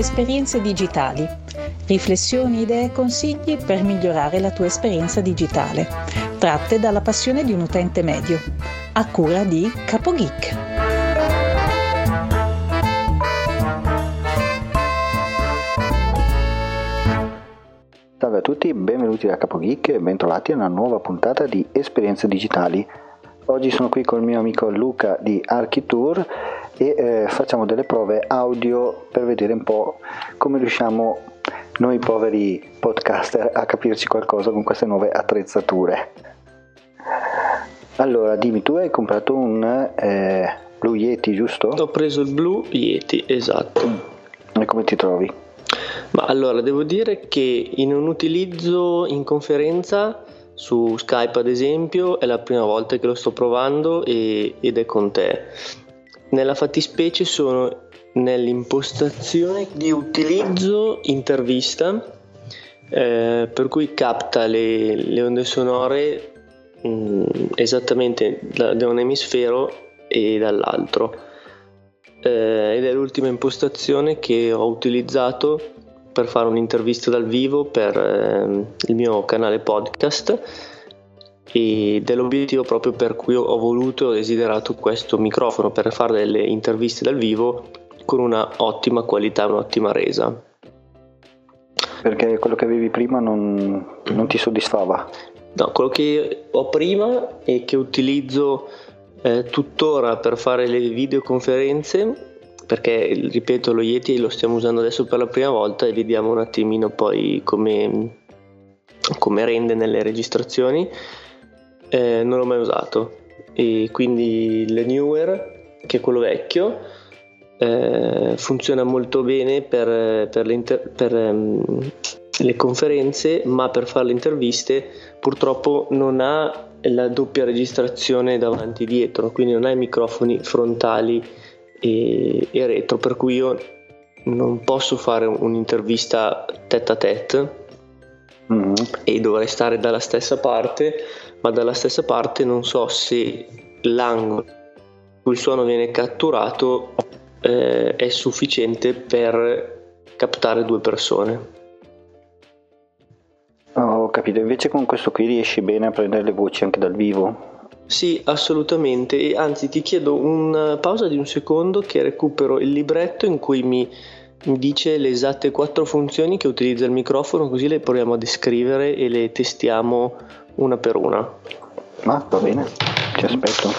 Esperienze digitali. Riflessioni, idee e consigli per migliorare la tua esperienza digitale, tratte dalla passione di un utente medio, a cura di CapoGeek. Salve a tutti, benvenuti da CapoGeek e bentrovati a una nuova puntata di Esperienze Digitali. Oggi sono qui con il mio amico Luca di Architour e facciamo delle prove audio per vedere un po' come riusciamo noi poveri podcaster a capirci qualcosa con queste nuove attrezzature. Allora dimmi, tu hai comprato un Blue Yeti, giusto? Ho preso il Blue Yeti, esatto. E come ti trovi? Ma allora devo dire che in un utilizzo in conferenza su Skype ad esempio è la prima volta che lo sto provando ed è con te. Nella fattispecie sono nell'impostazione di utilizzo intervista, per cui capta le onde sonore esattamente da un emisfero e dall'altro, ed è l'ultima impostazione che ho utilizzato per fare un'intervista dal vivo per il mio canale podcast, ed è l'obiettivo proprio per cui ho voluto e desiderato questo microfono, per fare delle interviste dal vivo con una ottima qualità, un'ottima resa. Perché quello che avevi prima non ti soddisfava? No, quello che ho prima e che utilizzo tuttora per fare le videoconferenze, perché ripeto, lo Yeti lo stiamo usando adesso per la prima volta e vediamo un attimino poi come rende nelle registrazioni, non l'ho mai usato, e quindi il Neewer, che è quello vecchio, funziona molto bene per le conferenze, ma per fare le interviste purtroppo non ha la doppia registrazione davanti e dietro, quindi non ha i microfoni frontali e retro, per cui io non posso fare un'intervista tête à tête e dovrei stare dalla stessa parte, ma dalla stessa parte non so se l'angolo in cui il suono viene catturato è sufficiente per captare due persone. Ho capito, invece con questo qui riesci bene a prendere le voci anche dal vivo? Sì, assolutamente, e anzi ti chiedo una pausa di un secondo che recupero il libretto in cui mi dice le esatte 4 funzioni che utilizza il microfono, così le proviamo a descrivere e le testiamo una per una. Ma va bene, ti aspetto.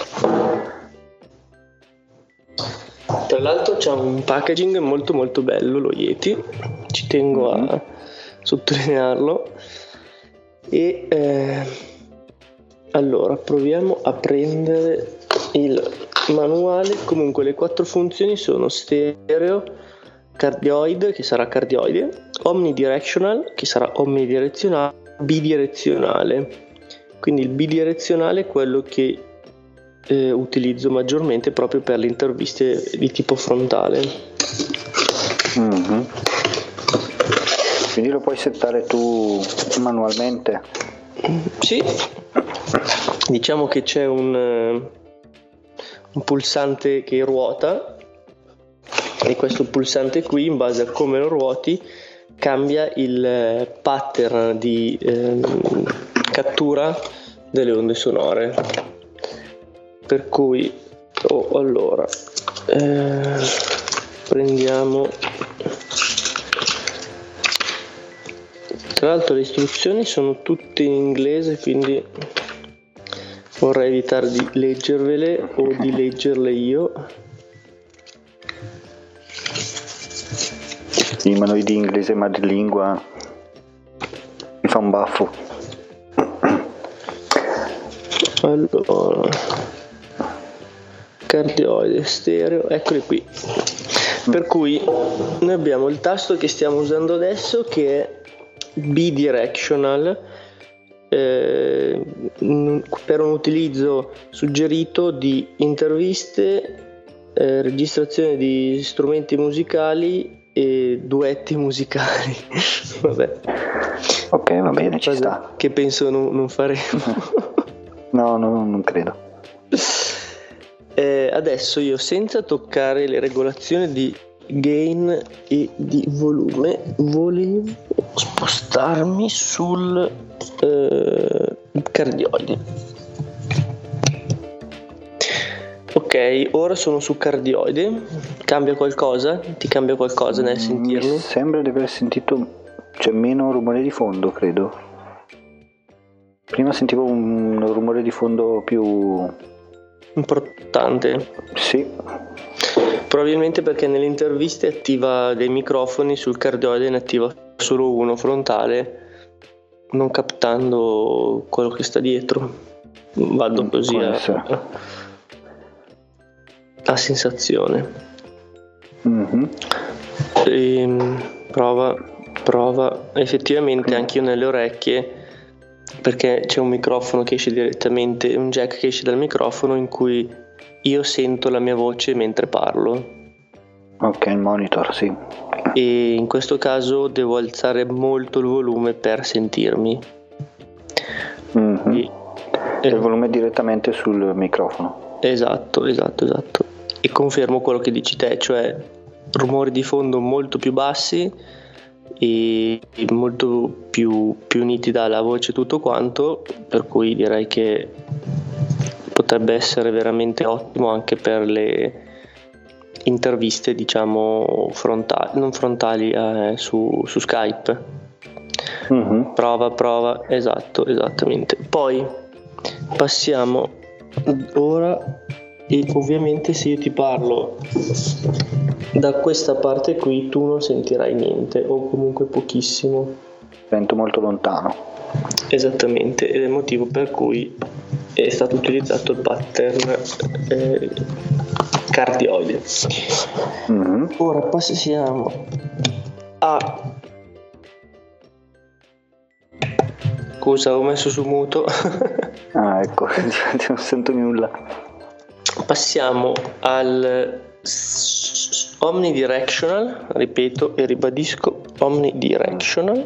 Tra l'altro c'è un packaging molto molto bello lo Yeti, ci tengo a sottolinearlo, e... Allora, proviamo a prendere il manuale. Comunque le 4 funzioni sono stereo, cardioid, che sarà cardioide, omnidirectional, che sarà omnidirezionale, bidirezionale. Quindi il bidirezionale è quello che utilizzo maggiormente proprio per le interviste di tipo frontale. Quindi lo puoi settare tu manualmente? Sì. Diciamo che c'è un pulsante che ruota, e questo pulsante qui, in base a come lo ruoti, cambia il pattern di cattura delle onde sonore. Per cui prendiamo, tra l'altro le istruzioni sono tutte in inglese, quindi vorrei evitare di leggervele o di leggerle io. Sì, ma noi di inglese madrelingua mi fa un baffo. Allora, cardioide, stereo, eccoli qui. Per cui noi abbiamo il tasto che stiamo usando adesso, che è bidirectional, per un utilizzo suggerito di interviste, registrazione di strumenti musicali e duetti musicali. Vabbè. Ok, va bene, ci sta. Che penso non faremo. No, non credo. Adesso io, senza toccare le regolazioni di gain e di volume, volevo spostarmi sul cardioide. Ok, ora sono su cardioide. Cambia qualcosa? Ti cambia qualcosa nel sentirlo? Mi sembra di aver sentito, cioè, meno rumore di fondo, credo. Prima sentivo un rumore di fondo più importante. Sì, probabilmente perché nelle interviste attiva dei microfoni, sul cardioide ne attiva solo uno frontale, non captando quello che sta dietro. Vado così a sensazione. Mm-hmm. Prova effettivamente. Mm-hmm. Anche io nelle orecchie, perché c'è un microfono che esce direttamente, un jack che esce dal microfono in cui io sento la mia voce mentre parlo. Ok, il monitor, sì. E in questo caso devo alzare molto il volume per sentirmi. Mm-hmm. E il volume direttamente sul microfono. Esatto. E confermo quello che dici te, cioè rumori di fondo molto più bassi e molto più nitida la voce, tutto quanto, per cui direi che potrebbe essere veramente ottimo anche per le interviste, diciamo, frontali, su Skype. Mm-hmm. Prova, esattamente. Poi passiamo ora, e ovviamente se io ti parlo da questa parte qui tu non sentirai niente, o comunque pochissimo. Sento molto lontano. Esattamente, ed è il motivo per cui è stato utilizzato il pattern cardioide. Mm-hmm. Ora passiamo a... Scusa, ho messo su muto. Ecco, non sento nulla. Passiamo al omnidirectional, ripeto e ribadisco, omnidirectional.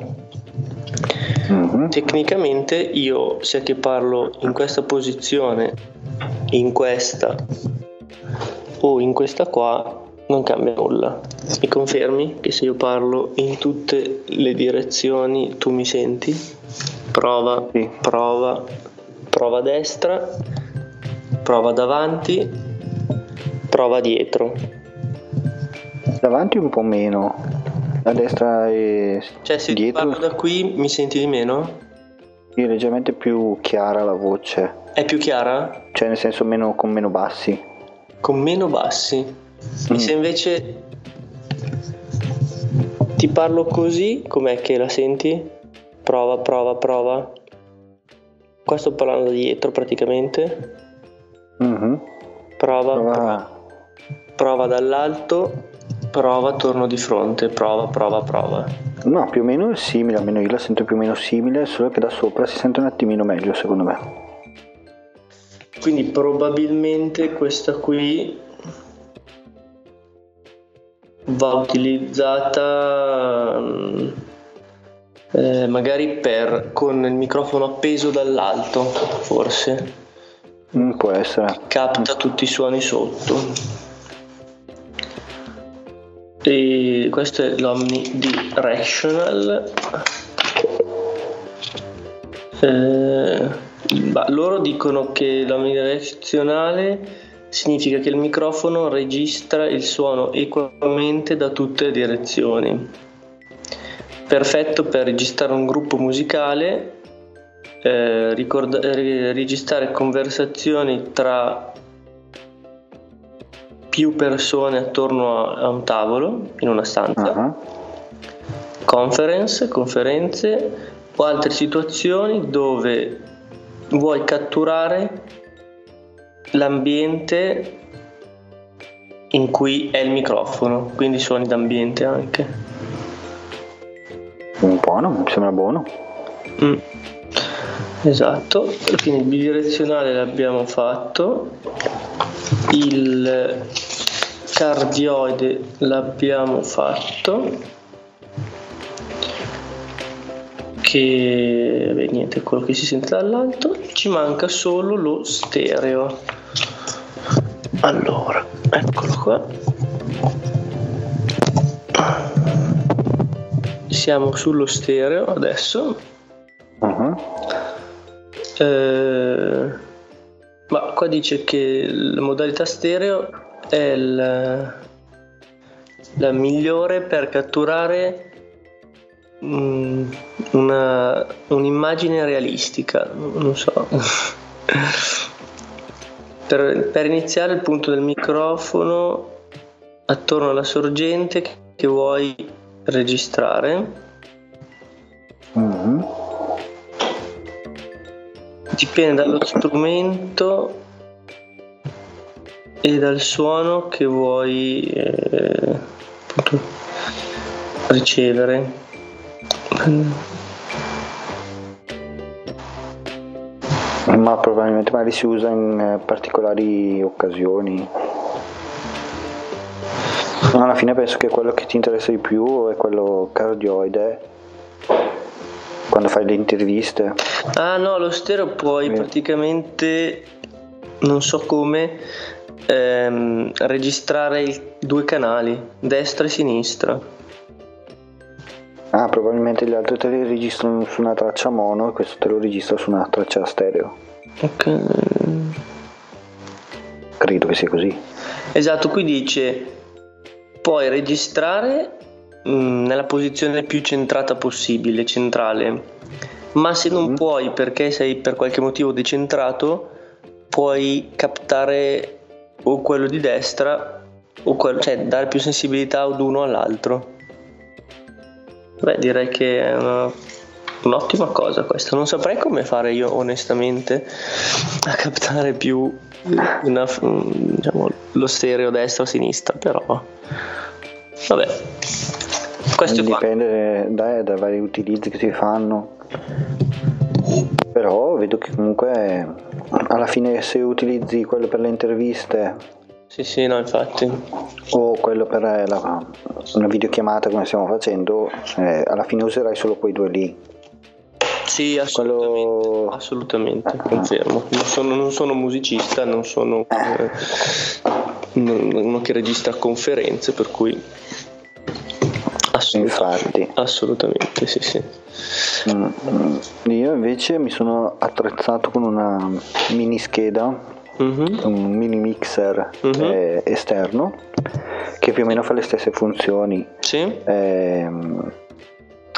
Mm-hmm. Tecnicamente io, sia che parlo in questa posizione, in questa o in questa qua, non cambia nulla. Mi confermi che se io parlo in tutte le direzioni tu mi senti? Prova, sì. prova a destra, prova davanti, prova dietro. Davanti un po' meno. A destra e cioè, se dietro. Ti parlo da qui mi senti di meno? Sì, leggermente più chiara la voce. È più chiara? Cioè, nel senso, con meno bassi. Con meno bassi. E se invece ti parlo così, com'è che la senti? Prova. Qua sto parlando da dietro praticamente. Mm-hmm. Prova dall'alto. Prova, torno di fronte, prova. No, più o meno è simile, almeno io la sento più o meno simile, solo che da sopra si sente un attimino meglio, secondo me. Quindi probabilmente questa qui va utilizzata magari con il microfono appeso dall'alto, forse. Può essere. Capta tutti i suoni sotto. E questo è l'omnidirectional. Loro dicono che l'omnidirezionale significa che il microfono registra il suono equamente da tutte le direzioni, perfetto per registrare un gruppo musicale, registrare conversazioni tra più persone attorno a un tavolo in una stanza. Uh-huh. conferenze o altre situazioni dove vuoi catturare l'ambiente in cui è il microfono, quindi suoni d'ambiente anche. Buono, mi sembra buono. Esatto, quindi il bidirezionale l'abbiamo fatto, il cardioide l'abbiamo fatto, che niente, quello che si sente dall'alto, ci manca solo lo stereo. Allora, eccolo qua. Siamo sullo stereo adesso. Uh-huh. Ma qua dice che la modalità stereo è la migliore per catturare un'immagine realistica, non so. Per iniziare, il punto del microfono attorno alla sorgente che vuoi registrare. Mm-hmm. Dipende dallo strumento e dal suono che vuoi ricevere. Ma probabilmente magari si usa in particolari occasioni. No, alla fine penso che quello che ti interessa di più è quello cardioide, quando fai le interviste. Ah no, lo stereo puoi praticamente, non so come, registrare due canali, destra e sinistra. Ah, probabilmente gli altri te li registrano su una traccia mono e questo te lo registra su una traccia stereo. Ok. Credo che sia così. Esatto, qui dice... puoi registrare nella posizione più centrata possibile, centrale, ma se non puoi perché sei per qualche motivo decentrato, puoi captare o quello di destra o quello, cioè dare più sensibilità ad uno all'altro. Beh, direi che è un'ottima cosa questa. Non saprei come fare io onestamente a captare più diciamo, lo stereo destra o sinistra, però vabbè, questo dipende qua. Dai vari utilizzi che si fanno, però vedo che comunque alla fine se utilizzi quello per le interviste, sì no, infatti, o quello per una videochiamata come stiamo facendo, alla fine userai solo quei due lì. Sì, assolutamente, quello... assolutamente, confermo. Non sono musicista, non sono uno che registra conferenze, per cui assolutamente sì. Io invece mi sono attrezzato con una mini scheda, un mini mixer esterno che più o meno fa le stesse funzioni. Sì.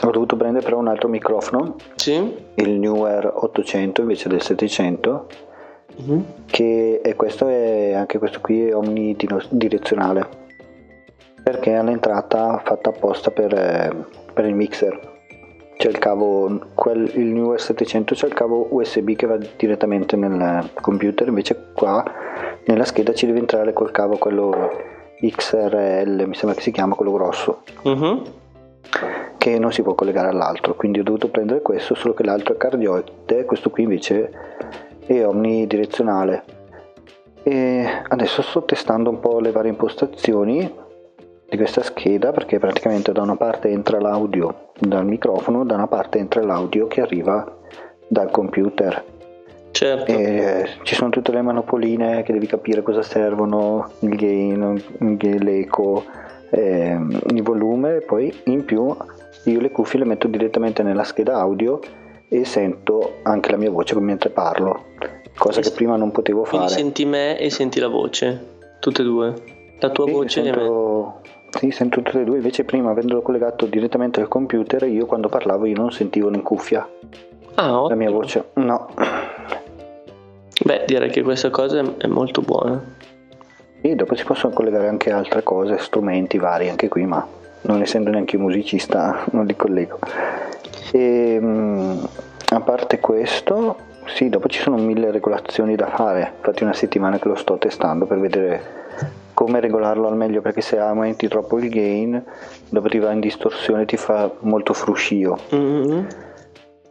Ho dovuto prendere però un altro microfono, sì, il Neewer 800 invece del 700, che e questo è anche questo qui è omnidirezionale, perché ha l'entrata fatta apposta per il mixer. C'è il cavo, il Neewer 700 c'è il cavo USB che va direttamente nel computer, invece qua nella scheda ci deve entrare col cavo quello XRL, mi sembra che si chiama, quello grosso. Che non si può collegare all'altro, quindi ho dovuto prendere questo, solo che l'altro è cardioide, questo qui invece è omnidirezionale. E adesso sto testando un po' le varie impostazioni di questa scheda, perché praticamente da una parte entra l'audio dal microfono, da una parte entra l'audio che arriva dal computer. Certo. E ci sono tutte le manopoline che devi capire cosa servono, il gain, l'eco, il volume, poi in più io le cuffie le metto direttamente nella scheda audio e sento anche la mia voce mentre parlo, cosa che prima non potevo fare. Quindi senti me e senti la voce, tutte e due, la tua voce sento, e me. Sì, sento tutte e due, invece prima avendolo collegato direttamente al computer io quando parlavo io non sentivo in cuffia la mia voce, no. Beh, direi che questa cosa è molto buona. E dopo si possono collegare anche altre cose, strumenti vari anche qui, ma non essendo neanche io musicista non li collego. E, a parte questo, sì, dopo ci sono 1000 regolazioni da fare, infatti una settimana che lo sto testando per vedere come regolarlo al meglio, perché se aumenti troppo il gain dopo ti va in distorsione, ti fa molto fruscio.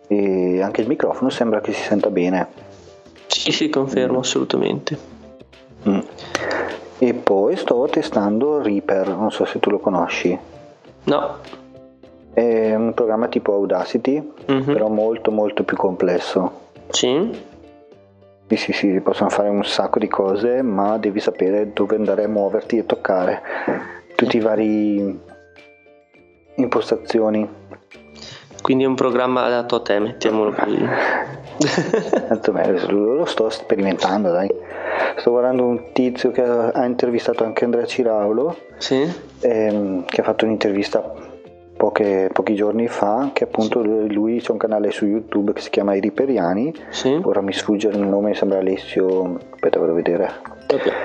E anche il microfono sembra che si senta bene. Sì, confermo, assolutamente. E poi sto testando Reaper, non so se tu lo conosci. No. È un programma tipo Audacity, però molto più complesso. Sì, possono fare un sacco di cose, ma devi sapere dove andare a muoverti e toccare tutti i vari impostazioni. Quindi è un programma adatto a te, mettiamolo così. Tanto meglio, lo sto sperimentando, dai. Sto guardando un tizio che ha intervistato anche Andrea Ciraulo, sì? Che ha fatto un'intervista pochi giorni fa, che appunto sì. Lui c'è un canale su YouTube che si chiama I Riperiani, sì. Ora mi sfugge il nome, mi sembra Alessio, aspetta, vado a vedere.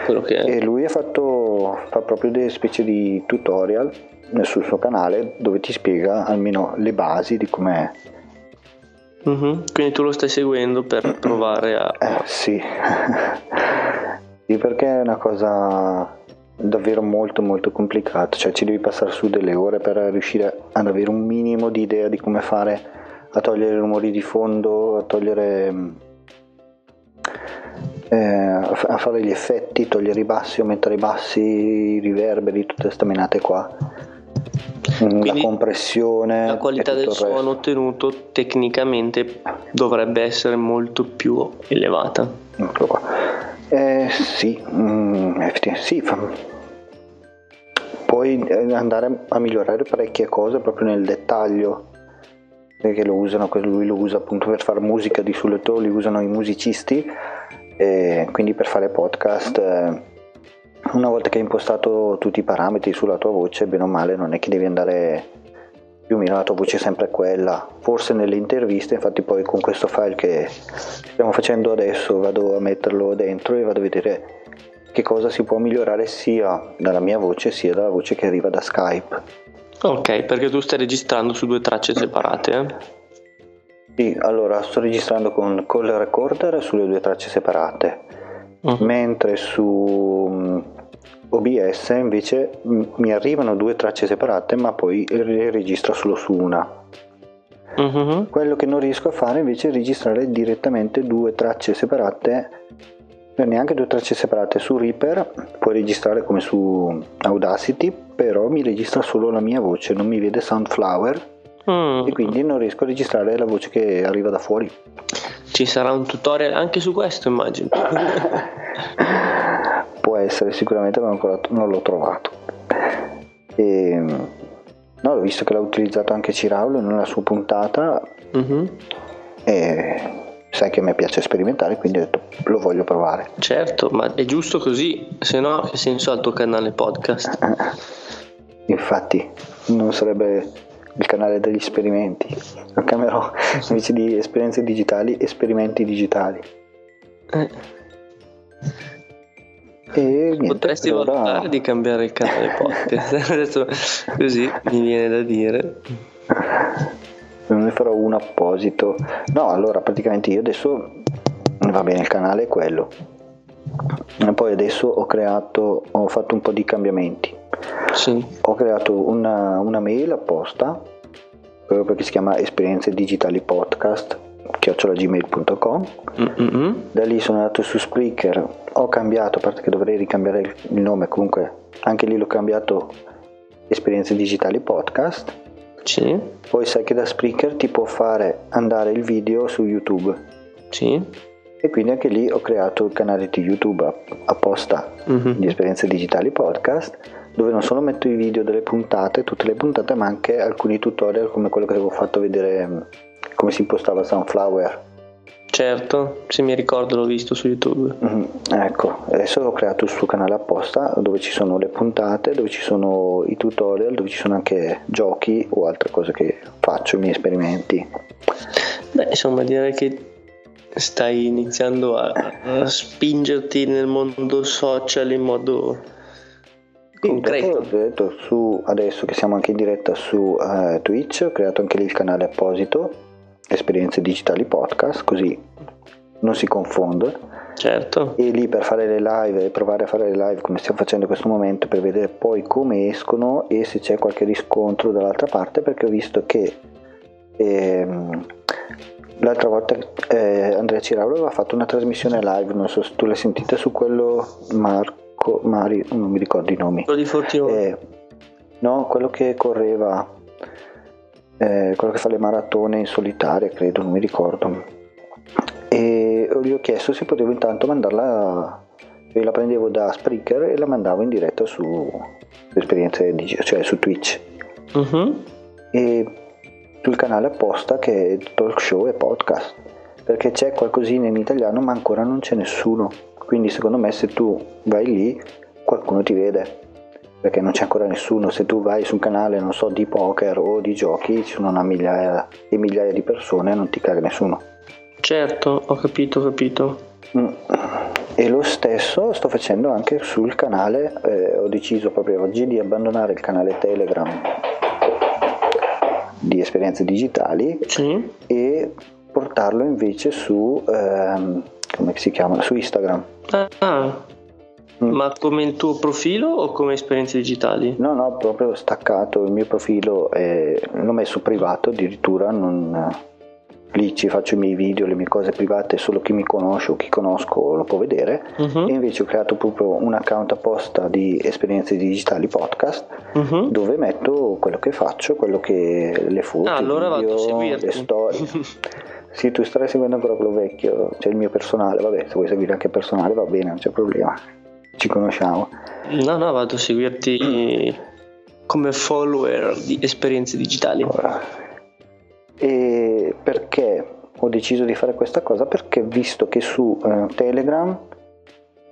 Quello che è. E lui fa proprio delle specie di tutorial sul suo canale dove ti spiega almeno le basi di com'è. Mm-hmm. Quindi tu lo stai seguendo per provare a... sì. Sì, perché è una cosa davvero molto molto complicata, cioè ci devi passare su delle ore per riuscire ad avere un minimo di idea di come fare a togliere i rumori di fondo, a togliere a fare gli effetti, togliere i bassi, aumentare i bassi, i riverberi, tutte queste menate qua. Quindi la compressione, la qualità del suono ottenuto tecnicamente dovrebbe essere molto più elevata. Eccolo qua. Sì. Puoi andare a migliorare parecchie cose proprio nel dettaglio, perché lui lo usa appunto per fare musica di soletto, li usano i musicisti, quindi per fare podcast. Una volta che hai impostato tutti i parametri sulla tua voce, bene o male non è che devi andare più o meno, la tua voce è sempre quella. Forse nelle interviste, infatti poi con questo file che stiamo facendo adesso vado a metterlo dentro e vado a vedere che cosa si può migliorare sia dalla mia voce sia dalla voce che arriva da Skype. Ok, perché tu stai registrando su due tracce separate, eh? Sì, allora sto registrando con il recorder sulle due tracce separate. Mentre su OBS invece mi arrivano due tracce separate, ma poi le registro solo su una. Uh-huh. Quello che non riesco a fare invece è registrare direttamente due tracce separate, neanche due tracce separate. Su Reaper puoi registrare come su Audacity, però mi registra solo la mia voce, non mi vede Soundflower. Mm. E quindi non riesco a registrare la voce che arriva da fuori. Ci sarà un tutorial anche su questo, immagino. Può essere sicuramente, ma ancora non l'ho trovato. No, l'ho visto che l'ha utilizzato anche Ciraulo nella sua puntata. Mm-hmm. E sai che a me piace sperimentare, quindi ho detto lo voglio provare. Certo, ma è giusto così, se no che senso ha il tuo canale podcast? Infatti non sarebbe il canale degli esperimenti, lo chiamerò invece di esperienze digitali, esperimenti digitali. E potresti valutare di cambiare il canale podcast. Adesso così mi viene da dire, non ne farò uno apposito. No, allora praticamente io adesso, va bene, il canale è quello, e poi adesso ho fatto un po' di cambiamenti. Sì. Ho creato una mail apposta proprio perché si chiama Esperienze Digitali Podcast @gmail.com. Mm-hmm. Da lì sono andato su Spreaker, ho cambiato, a parte che dovrei ricambiare il nome, comunque anche lì l'ho cambiato Esperienze Digitali Podcast. Sì. Poi sai che da Spreaker ti può fare andare il video su YouTube. Sì. E quindi anche lì ho creato il canale di YouTube apposta di Esperienze Digitali Podcast, dove non solo metto i video delle puntate, tutte le puntate, ma anche alcuni tutorial come quello che avevo fatto vedere come si impostava Soundflower. Certo, se mi ricordo l'ho visto su YouTube. Mm-hmm. Ecco, adesso ho creato il suo canale apposta dove ci sono le puntate, dove ci sono i tutorial, dove ci sono anche giochi o altre cose che faccio, i miei esperimenti. Beh, insomma, direi che stai iniziando a spingerti nel mondo social in modo concreto. Sì, ho detto, adesso che siamo anche in diretta su Twitch, ho creato anche lì il canale apposito Esperienze Digitali Podcast, così non si confonde. Certo. E lì per fare le live e provare a fare le live come stiamo facendo in questo momento, per vedere poi come escono e se c'è qualche riscontro dall'altra parte, perché ho visto che l'altra volta Andrea Ciraulo aveva fatto una trasmissione live, non so se tu l'hai sentita, su quello Marco, Mari, non mi ricordo i nomi. Quello di Fortione. No, quello che correva, quello che fa le maratone in solitaria, credo, non mi ricordo. E gli ho chiesto se potevo intanto mandarla, la prendevo da Spreaker e la mandavo in diretta su Esperienze Digitali, cioè su Twitch. Uh-huh. e sul canale apposta che è talk show e podcast, perché c'è qualcosina in italiano ma ancora non c'è nessuno, quindi secondo me se tu vai lì qualcuno ti vede, perché non c'è ancora nessuno. Se tu vai su un canale, non so, di poker o di giochi, ci sono una migliaia e migliaia di persone e non ti caga nessuno. Certo, ho capito. E lo stesso sto facendo anche sul canale, ho deciso proprio oggi di abbandonare il canale Telegram di Esperienze Digitali, sì, e portarlo invece su come si chiama? Su Instagram. Ma come il tuo profilo o come Esperienze Digitali? No, proprio staccato. Il mio profilo l'ho messo privato addirittura, lì ci faccio i miei video, le mie cose private, solo chi mi conosce o chi conosco lo può vedere. E invece ho creato proprio un account apposta di Esperienze Digitali Podcast, dove metto quello che faccio, quello che le foto, allora vado a seguirti, le storie. Sì, tu stai seguendo ancora quello vecchio, c'è il mio personale, vabbè, se vuoi seguire anche il personale va bene, non c'è problema, ci conosciamo. No, vado a seguirti come follower di Esperienze Digitali. E perché ho deciso di fare questa cosa? Perché visto che su Telegram,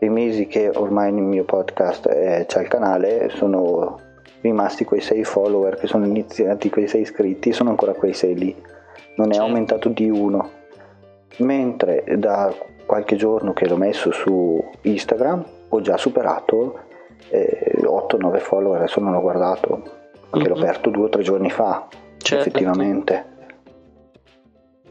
i mesi che ormai nel mio podcast c'è il canale, sono rimasti quei 6 follower che sono iniziati, quei 6 iscritti, sono ancora quei 6 lì, non è aumentato di 1, mentre da qualche giorno che l'ho messo su Instagram ho già superato 8-9 follower, adesso non l'ho guardato perché l'ho aperto 2 o 3 giorni fa, certo, effettivamente.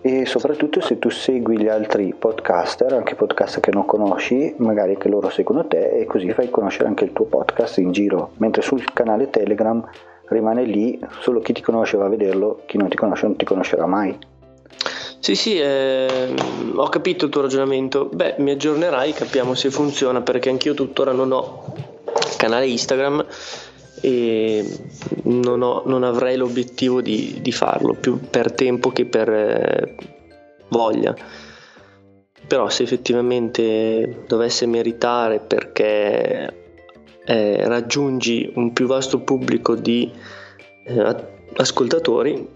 E soprattutto se tu segui gli altri podcaster, anche podcast che non conosci, magari che loro seguono te e così fai conoscere anche il tuo podcast in giro, mentre sul canale Telegram rimane lì, solo chi ti conosce va a vederlo, chi non ti conosce non ti conoscerà mai. Sì, ho capito il tuo ragionamento. Beh, mi aggiornerai, capiamo se funziona, perché anch'io tuttora non ho canale Instagram e non avrei l'obiettivo di farlo, più per tempo che per voglia. Però se effettivamente dovesse meritare, perché raggiungi un più vasto pubblico di ascoltatori,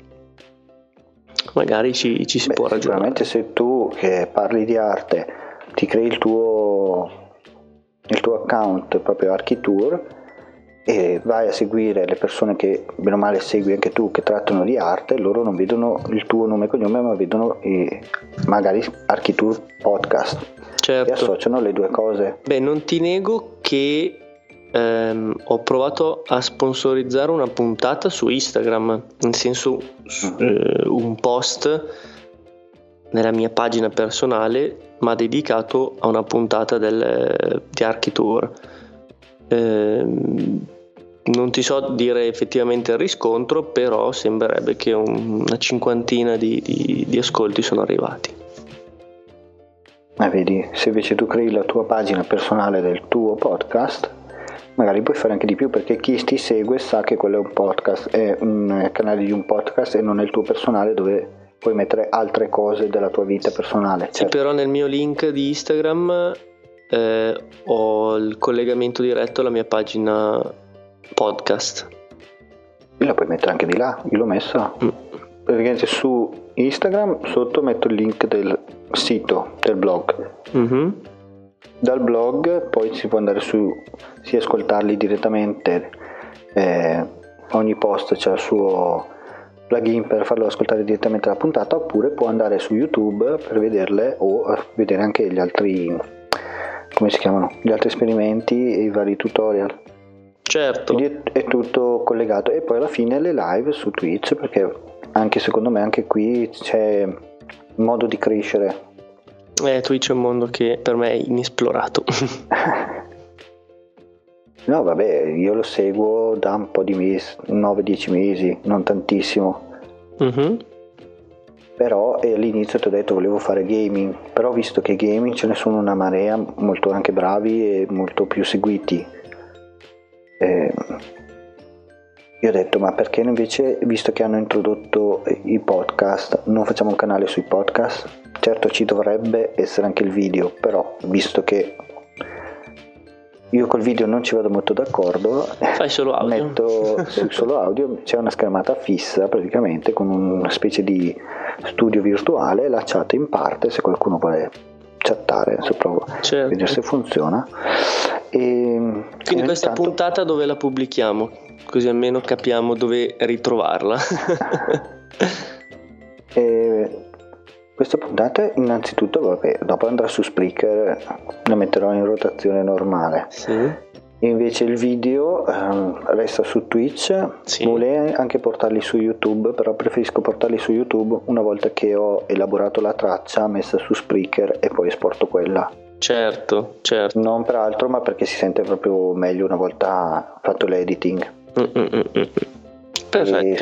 magari ci si può ragionare. Sicuramente se tu che parli di arte ti crei il tuo account proprio Architour e vai a seguire le persone che bene o male segui anche tu, che trattano di arte, loro non vedono il tuo nome e cognome ma vedono magari Architour Podcast, certo, e associano le due cose. Beh, non ti nego che ho provato a sponsorizzare una puntata su Instagram, nel senso un post nella mia pagina personale ma dedicato a una puntata di Architour. Non ti so dire effettivamente il riscontro, però sembrerebbe che una cinquantina di ascolti sono arrivati. Ma vedi, se invece tu crei la tua pagina personale del tuo podcast magari puoi fare anche di più, perché chi ti segue sa che quello è un podcast, è un canale di un podcast e non è il tuo personale, dove puoi mettere altre cose della tua vita personale. Sì, certo. Però nel mio link di Instagram ho il collegamento diretto alla mia pagina podcast. La puoi mettere anche di là, io l'ho messa. Praticamente su Instagram sotto metto il link del sito, del blog. Dal blog poi si può andare si ascoltarli direttamente, ogni post c'è il suo plugin per farlo ascoltare direttamente la puntata, oppure può andare su YouTube per vederle o vedere anche gli altri, come si chiamano, gli altri esperimenti e i vari tutorial. Certo. Quindi è tutto collegato. E poi alla fine le live su Twitch, perché anche secondo me anche qui c'è modo di crescere. Twitch è un mondo che per me è inesplorato. No, vabbè, io lo seguo da un po' di mesi, 9-10 mesi, non tantissimo. Però all'inizio ti ho detto volevo fare gaming, però visto che gaming ce ne sono una marea, molto anche bravi e molto più seguiti, io ho detto ma perché invece, visto che hanno introdotto i podcast, non facciamo un canale sui podcast? Certo, ci dovrebbe essere anche il video, però visto che Io col video non ci vado molto d'accordo. Fai solo audio? Metto solo audio, c'è una schermata fissa praticamente con una specie di studio virtuale, la chat in parte se qualcuno vuole chattare, adesso provo certo. a vedere se funziona. E quindi questa tanto... puntata dove la pubblichiamo? Così almeno capiamo dove ritrovarla. Questa puntata innanzitutto, vabbè, dopo andrà su Spreaker, la metterò in rotazione normale. Sì. Invece il video resta su Twitch, sì. Volevo anche portarli su YouTube, però preferisco portarli su YouTube una volta che ho elaborato la traccia messa su Spreaker e poi esporto quella. Certo, certo. Non per altro, ma perché si sente proprio meglio una volta fatto l'editing. Perfetto. E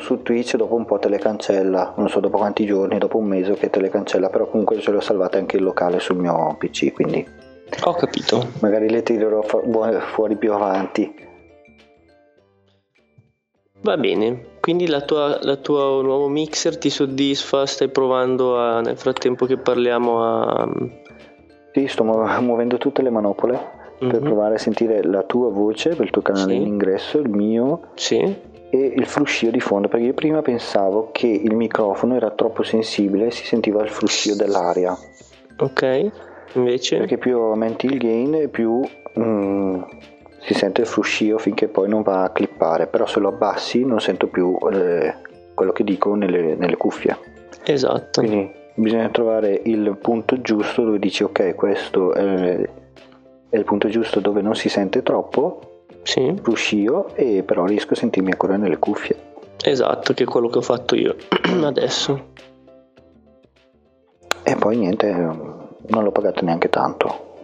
su Twitch dopo un po' te le cancella, non so dopo quanti giorni, dopo un mese che te le cancella, però comunque ce l'ho salvate anche in locale sul mio PC, quindi ho capito, magari le tirerò fuori più avanti. Va bene, quindi la tua nuovo mixer ti soddisfa? Stai provando nel frattempo che parliamo a... Sì, sto muovendo tutte le manopole per provare a sentire la tua voce per il tuo canale sì. in ingresso, il mio sì. e il fruscio di fondo, perché io prima pensavo che il microfono era troppo sensibile e si sentiva il fruscio dell'aria. Ok, invece? Perché più aumenti il gain più si sente il fruscio finché poi non va a clippare, però se lo abbassi non sento più quello che dico nelle cuffie. Esatto. Quindi bisogna trovare il punto giusto dove dici ok, questo è il punto giusto dove non si sente troppo. Sì. Fruscio e però riesco a sentirmi ancora nelle cuffie. Esatto, che è quello che ho fatto io adesso. E poi niente, non l'ho pagato neanche tanto.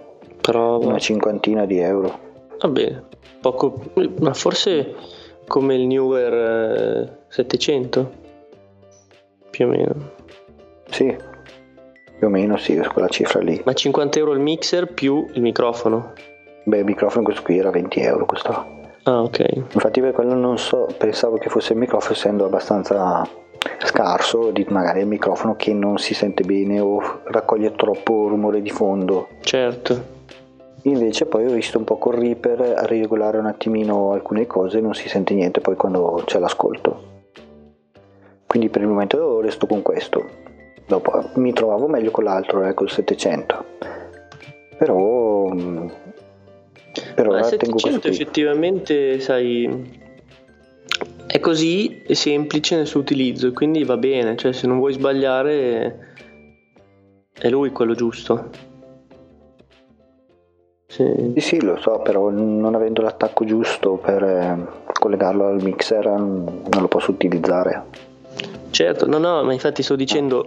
Però una cinquantina di euro. Vabbè, poco, ma forse come il Neewer 700 più o meno. Sì, più o meno sì, quella cifra lì. Ma 50 euro il mixer più il microfono. Beh, il microfono questo qui era 20 euro questo. Ah, ok. Infatti per quello non so, pensavo che fosse il microfono, essendo abbastanza scarso, di magari il microfono che non si sente bene o raccoglie troppo rumore di fondo. Certo. Invece poi ho visto un po' con Reaper a regolare un attimino alcune cose, non si sente niente poi quando c'è l'ascolto. Quindi per il momento resto con questo. Dopo mi trovavo meglio con l'altro, col 700. Però il 700 effettivamente, sai, è così semplice nel suo utilizzo, quindi va bene, cioè se non vuoi sbagliare è lui quello giusto. Sì, sì lo so, però non avendo l'attacco giusto per collegarlo al mixer non lo posso utilizzare. Certo, no, ma infatti sto dicendo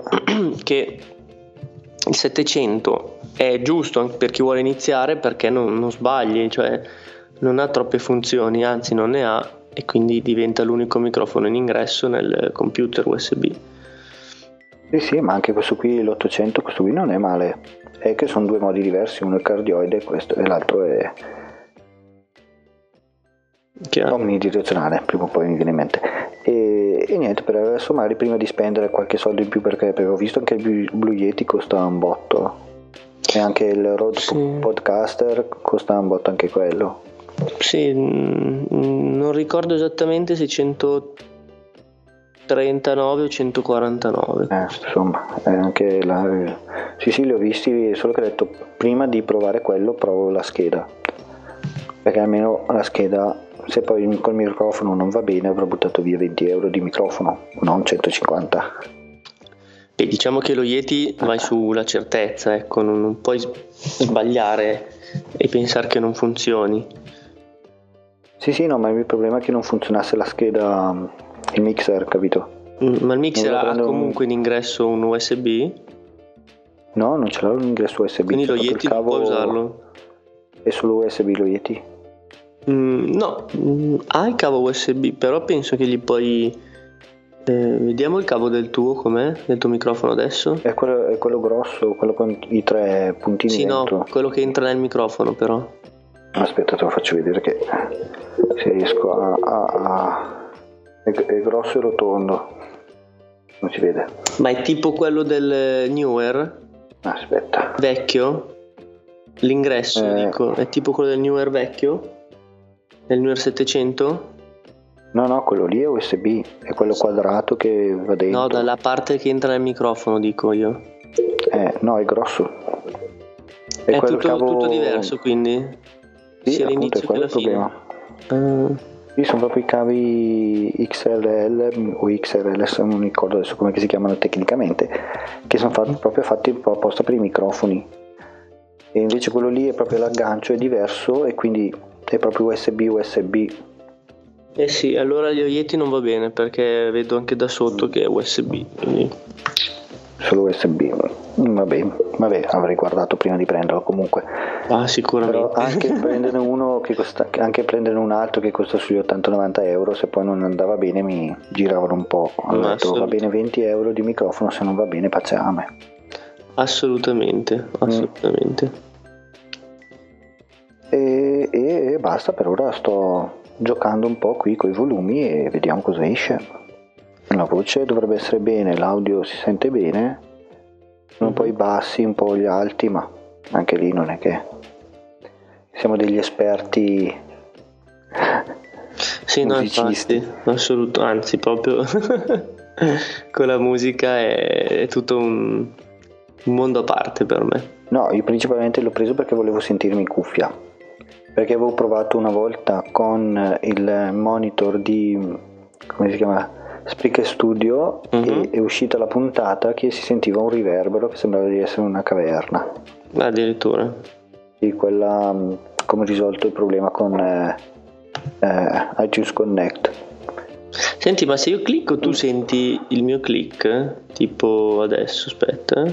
che il 700 è giusto anche per chi vuole iniziare, perché non sbagli, cioè non ha troppe funzioni, anzi non ne ha, e quindi diventa l'unico microfono in ingresso nel computer USB. Sì, ma anche questo qui, l'800, questo qui non è male, è che sono due modi diversi, uno è cardioide questo, e l'altro è omnidirezionale, prima o poi mi viene in mente. E niente, per adesso magari prima di spendere qualche soldo in più, perché ho visto anche il Blue Yeti costa un botto e anche il Rode sì. Podcaster costa un botto anche quello. Sì, non ricordo esattamente se 139 o 149. Insomma, anche la sì, li ho visti, solo che ho detto prima di provare quello provo la scheda, perché almeno la scheda, se poi col microfono non va bene avrò buttato via 20 euro di microfono, non 150. Beh, diciamo che lo Yeti vai sulla certezza, ecco, non puoi sbagliare e pensare che non funzioni. Sì, no, ma il mio problema è che non funzionasse la scheda, il mixer, capito? Ma il mixer ha comunque in ingresso un USB? No, non ce l'ha un ingresso USB. Quindi lo Yeti non può usarlo? È solo USB lo Yeti? No, ha il cavo USB, però penso che gli puoi vediamo il cavo del tuo com'è, del tuo microfono adesso. È quello grosso, quello con i tre puntini sì, dentro. No, quello che entra nel microfono però. Aspetta, te lo faccio vedere che se riesco a... È grosso e rotondo. Non si vede. Ma è tipo quello del Neewer? Aspetta. Vecchio? L'ingresso, dico, è tipo quello del Neewer vecchio? Del Neewer 700? No, no, quello lì è USB, è quello quadrato che va dentro. No, dalla parte che entra nel microfono, dico io. No, è grosso. È tutto, cavo... tutto diverso, quindi? Sì, sia appunto, è quello il problema. Sì, sono proprio i cavi XLL o XLS, non ricordo adesso come si chiamano tecnicamente, che sono fatti un po' apposta per i microfoni. E invece quello lì è proprio l'aggancio, è diverso e quindi è proprio USB. Eh sì, allora gli Yeti non va bene perché vedo anche da sotto che è USB, quindi... Solo USB, vabbè, avrei guardato prima di prenderlo comunque. Ah, sicuramente. Però anche prendere uno che costa, anche prendere un altro che costa sugli 80-90 euro, se poi non andava bene mi giravano un po'. Allora va bene 20 euro di microfono, se non va bene pazzia a me. Assolutamente. E basta, per ora sto giocando un po' qui con i volumi e vediamo cosa esce. La voce dovrebbe essere bene, l'audio si sente bene, un po' i bassi, un po' gli alti, ma anche lì non è che siamo degli esperti. Sì, no, infatti, assolutamente, anzi proprio con la musica è tutto un mondo a parte per me. No, io principalmente l'ho preso perché volevo sentirmi in cuffia, perché avevo provato una volta con il monitor di, come si chiama, Spreaker Studio, e è uscita la puntata che si sentiva un riverbero che sembrava di essere una caverna. Addirittura. E quella, come ho risolto il problema con iTunes Connect. Senti, ma se io clicco tu senti il mio click? Tipo adesso, aspetta.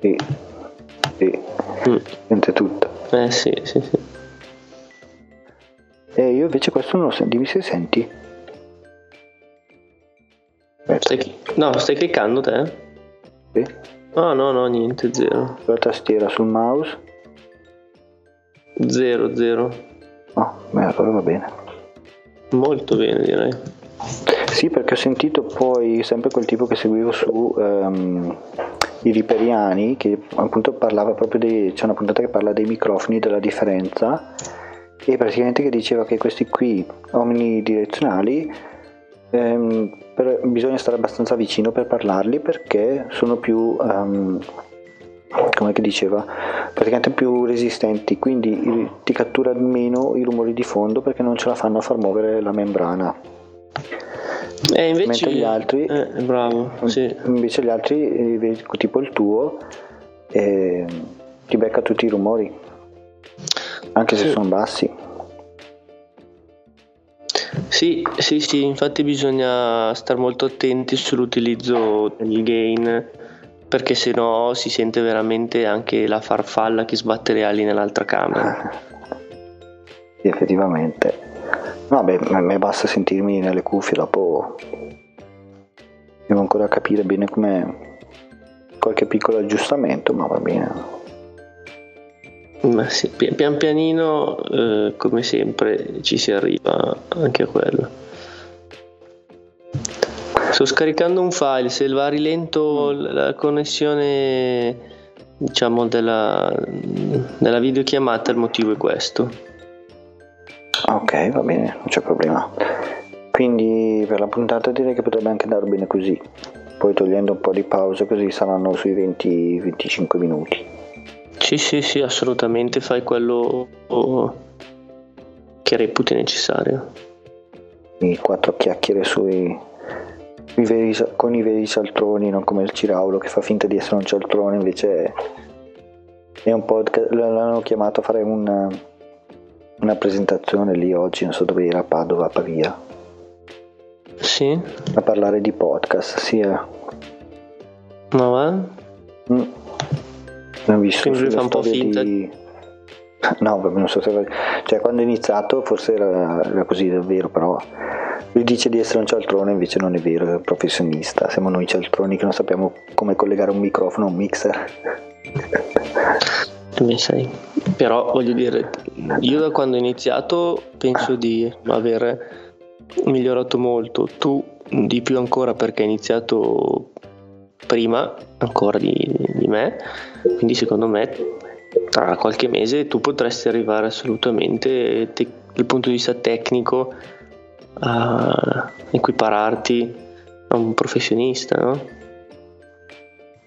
Sì. Sente tutto. Sì. E io invece questo non lo sento, dimmi se senti. Stai cliccando te? Sì. No, niente, zero. La tastiera sul mouse? Zero. Beh, allora va bene. Molto bene, direi. Sì, perché ho sentito poi sempre quel tipo che seguivo su I Riperiani, che appunto parlava proprio dei... c'è una puntata che parla dei microfoni, della differenza, e praticamente che diceva che questi qui omnidirezionali bisogna stare abbastanza vicino per parlarli, perché sono più come che diceva, praticamente più resistenti, quindi ti cattura meno i rumori di fondo perché non ce la fanno a far muovere la membrana. E invece gli altri invece gli altri, tipo il tuo, ti becca tutti i rumori anche se sono bassi. Sì, infatti bisogna stare molto attenti sull'utilizzo del gain, perché sennò si sente veramente anche la farfalla che sbatte le ali nell'altra camera. Sì, effettivamente. Vabbè, a me basta sentirmi nelle cuffie, dopo devo ancora capire bene come qualche piccolo aggiustamento, ma va bene. Ma sì, pian pianino, come sempre ci si arriva anche a quello. Sto scaricando un file, se va rilento la connessione, diciamo, della videochiamata, il motivo è questo. Ok, va bene, non c'è problema. Quindi per la puntata direi che potrebbe anche andare bene così, poi togliendo un po' di pausa, così saranno sui 20-25 minuti. Sì, assolutamente, fai quello che reputi necessario. I quattro chiacchiere con i veri cialtroni, non come il Ciraulo che fa finta di essere un cialtrone, invece è un podcast. L'hanno chiamato a fare una presentazione lì oggi, non so dove era, a Pavia. Sì? A parlare di podcast, sì. Ma va? Ho visto fa un po' finta di... No, non so se... Cioè, quando è iniziato forse era così davvero, però lui dice di essere un cialtrone, invece non è vero, è un professionista. Siamo noi cialtroni che non sappiamo come collegare un microfono a un mixer. Però voglio dire, io da quando ho iniziato penso di aver migliorato molto, tu di più ancora perché hai iniziato prima ancora di me, quindi secondo me tra qualche mese tu potresti arrivare assolutamente dal punto di vista tecnico a equipararti a un professionista, no?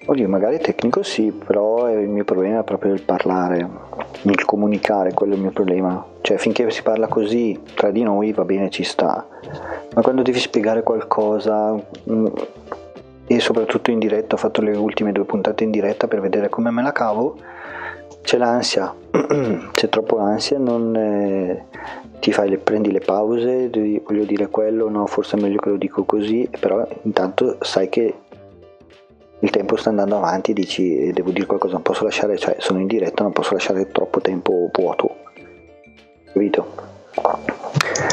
Oddio, magari tecnico sì, però il mio problema è proprio il parlare, il comunicare, quello è il mio problema. Cioè, finché si parla così tra di noi va bene, ci sta, ma quando devi spiegare qualcosa, e soprattutto in diretta, ho fatto le ultime 2 puntate in diretta per vedere come me la cavo, c'è l'ansia, c'è troppo ansia, non ti fai prendi le pause, voglio dire quello, no, forse è meglio che lo dico così, però intanto sai che il tempo sta andando avanti e dici devo dire qualcosa, non posso lasciare, cioè sono in diretta, non posso lasciare troppo tempo vuoto, capito?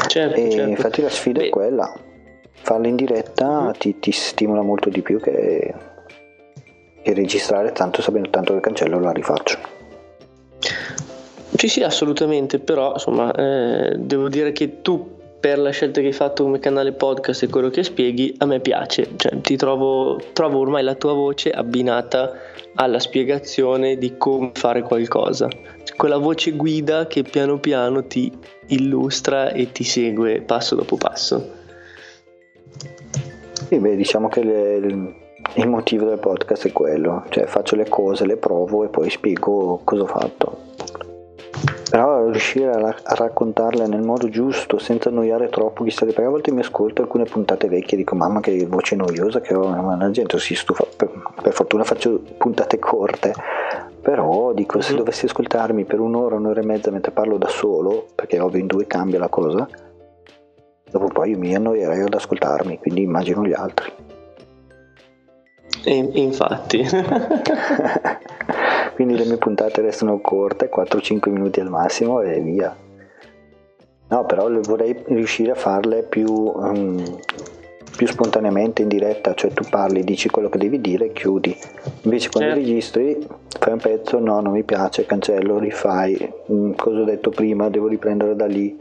Certo, e certo. Infatti la sfida è quella, farla in diretta ti stimola molto di più che registrare, tanto sapendo tanto che cancello la rifaccio. Sì, assolutamente, però insomma devo dire che tu, per la scelta che hai fatto come canale podcast e quello che spieghi, a me piace, cioè ti trovo ormai la tua voce abbinata alla spiegazione di come fare qualcosa, quella voce guida che piano piano ti illustra e ti segue passo dopo passo. Sì, beh, diciamo che il motivo del podcast è quello, cioè faccio le cose, le provo e poi spiego cosa ho fatto. Però riuscire a raccontarle nel modo giusto, senza annoiare troppo, chissà, perché a volte mi ascolto alcune puntate vecchie e dico mamma che voce noiosa che ho, ma la gente si stufa, per fortuna faccio puntate corte, però dico se dovessi ascoltarmi per un'ora, un'ora e mezza mentre parlo da solo, perché ovvio in 2 cambia la cosa, dopo poi io mi annoierei ad ascoltarmi, quindi immagino gli altri. E infatti... Quindi le mie puntate restano corte, 4-5 minuti al massimo e via. No, però vorrei riuscire a farle più spontaneamente in diretta, cioè tu parli, dici quello che devi dire e chiudi. Invece quando registri fai un pezzo, no, non mi piace, cancello, rifai, cosa ho detto prima, devo riprendere da lì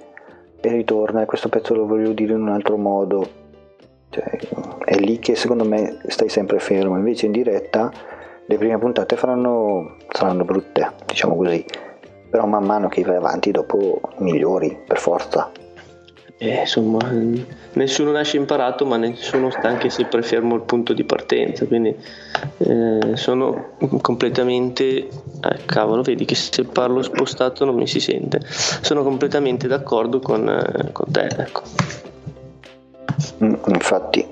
e ritorna, questo pezzo lo voglio dire in un altro modo. Cioè, è lì che secondo me stai sempre fermo, invece in diretta le prime puntate saranno brutte, diciamo così, però man mano che vai avanti dopo migliori, per forza. Insomma, nessuno nasce imparato, ma nessuno sta anche sempre fermo al punto di partenza, quindi sono completamente... cavolo, vedi che se parlo spostato non mi si sente. Sono completamente d'accordo con te, ecco. Infatti.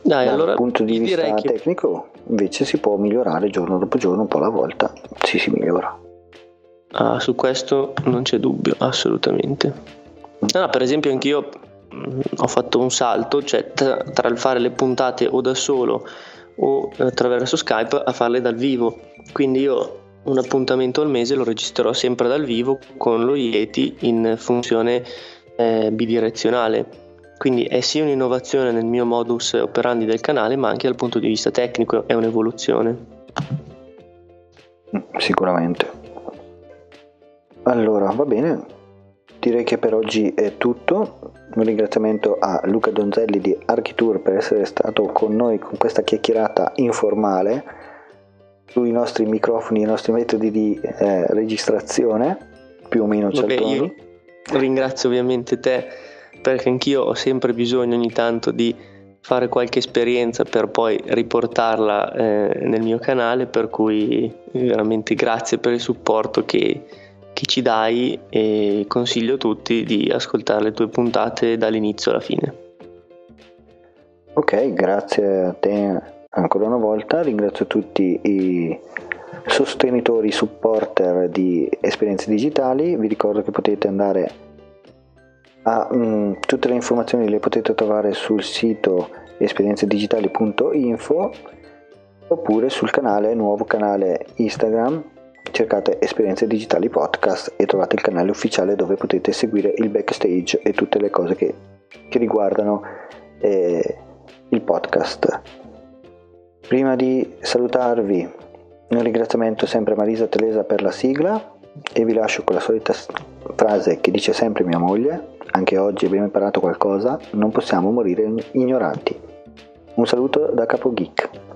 Dai, allora, dal punto di vista tecnico invece si può migliorare giorno dopo giorno, un po' alla volta, si migliora. Ah, su questo non c'è dubbio, assolutamente. No, per esempio anch'io ho fatto un salto, cioè tra il fare le puntate o da solo o attraverso Skype a farle dal vivo, quindi io un appuntamento al mese lo registrerò sempre dal vivo con lo Yeti in funzione bidirezionale. Quindi è sì un'innovazione nel mio modus operandi del canale, ma anche dal punto di vista tecnico è un'evoluzione. Sicuramente. Allora, va bene. Direi che per oggi è tutto. Un ringraziamento a Luca Donzelli di Architour per essere stato con noi con questa chiacchierata informale sui nostri microfoni, i nostri metodi di registrazione, più o meno certoni. Io ringrazio ovviamente te, perché anch'io ho sempre bisogno ogni tanto di fare qualche esperienza per poi riportarla nel mio canale, per cui veramente grazie per il supporto che ci dai e consiglio a tutti di ascoltare le tue puntate dall'inizio alla fine. Ok, grazie a te ancora una volta, ringrazio tutti i sostenitori, supporter di Esperienze Digitali, vi ricordo che potete andare... tutte le informazioni le potete trovare sul sito esperienzedigitali.info oppure sul nuovo canale Instagram, cercate Esperienze Digitali Podcast e trovate il canale ufficiale dove potete seguire il backstage e tutte le cose che riguardano il podcast. Prima di salutarvi un ringraziamento sempre a Marisa Telesa per la sigla e vi lascio con la solita frase che dice sempre mia moglie: anche oggi abbiamo imparato qualcosa, non possiamo morire ignoranti. Un saluto da CapoGeek.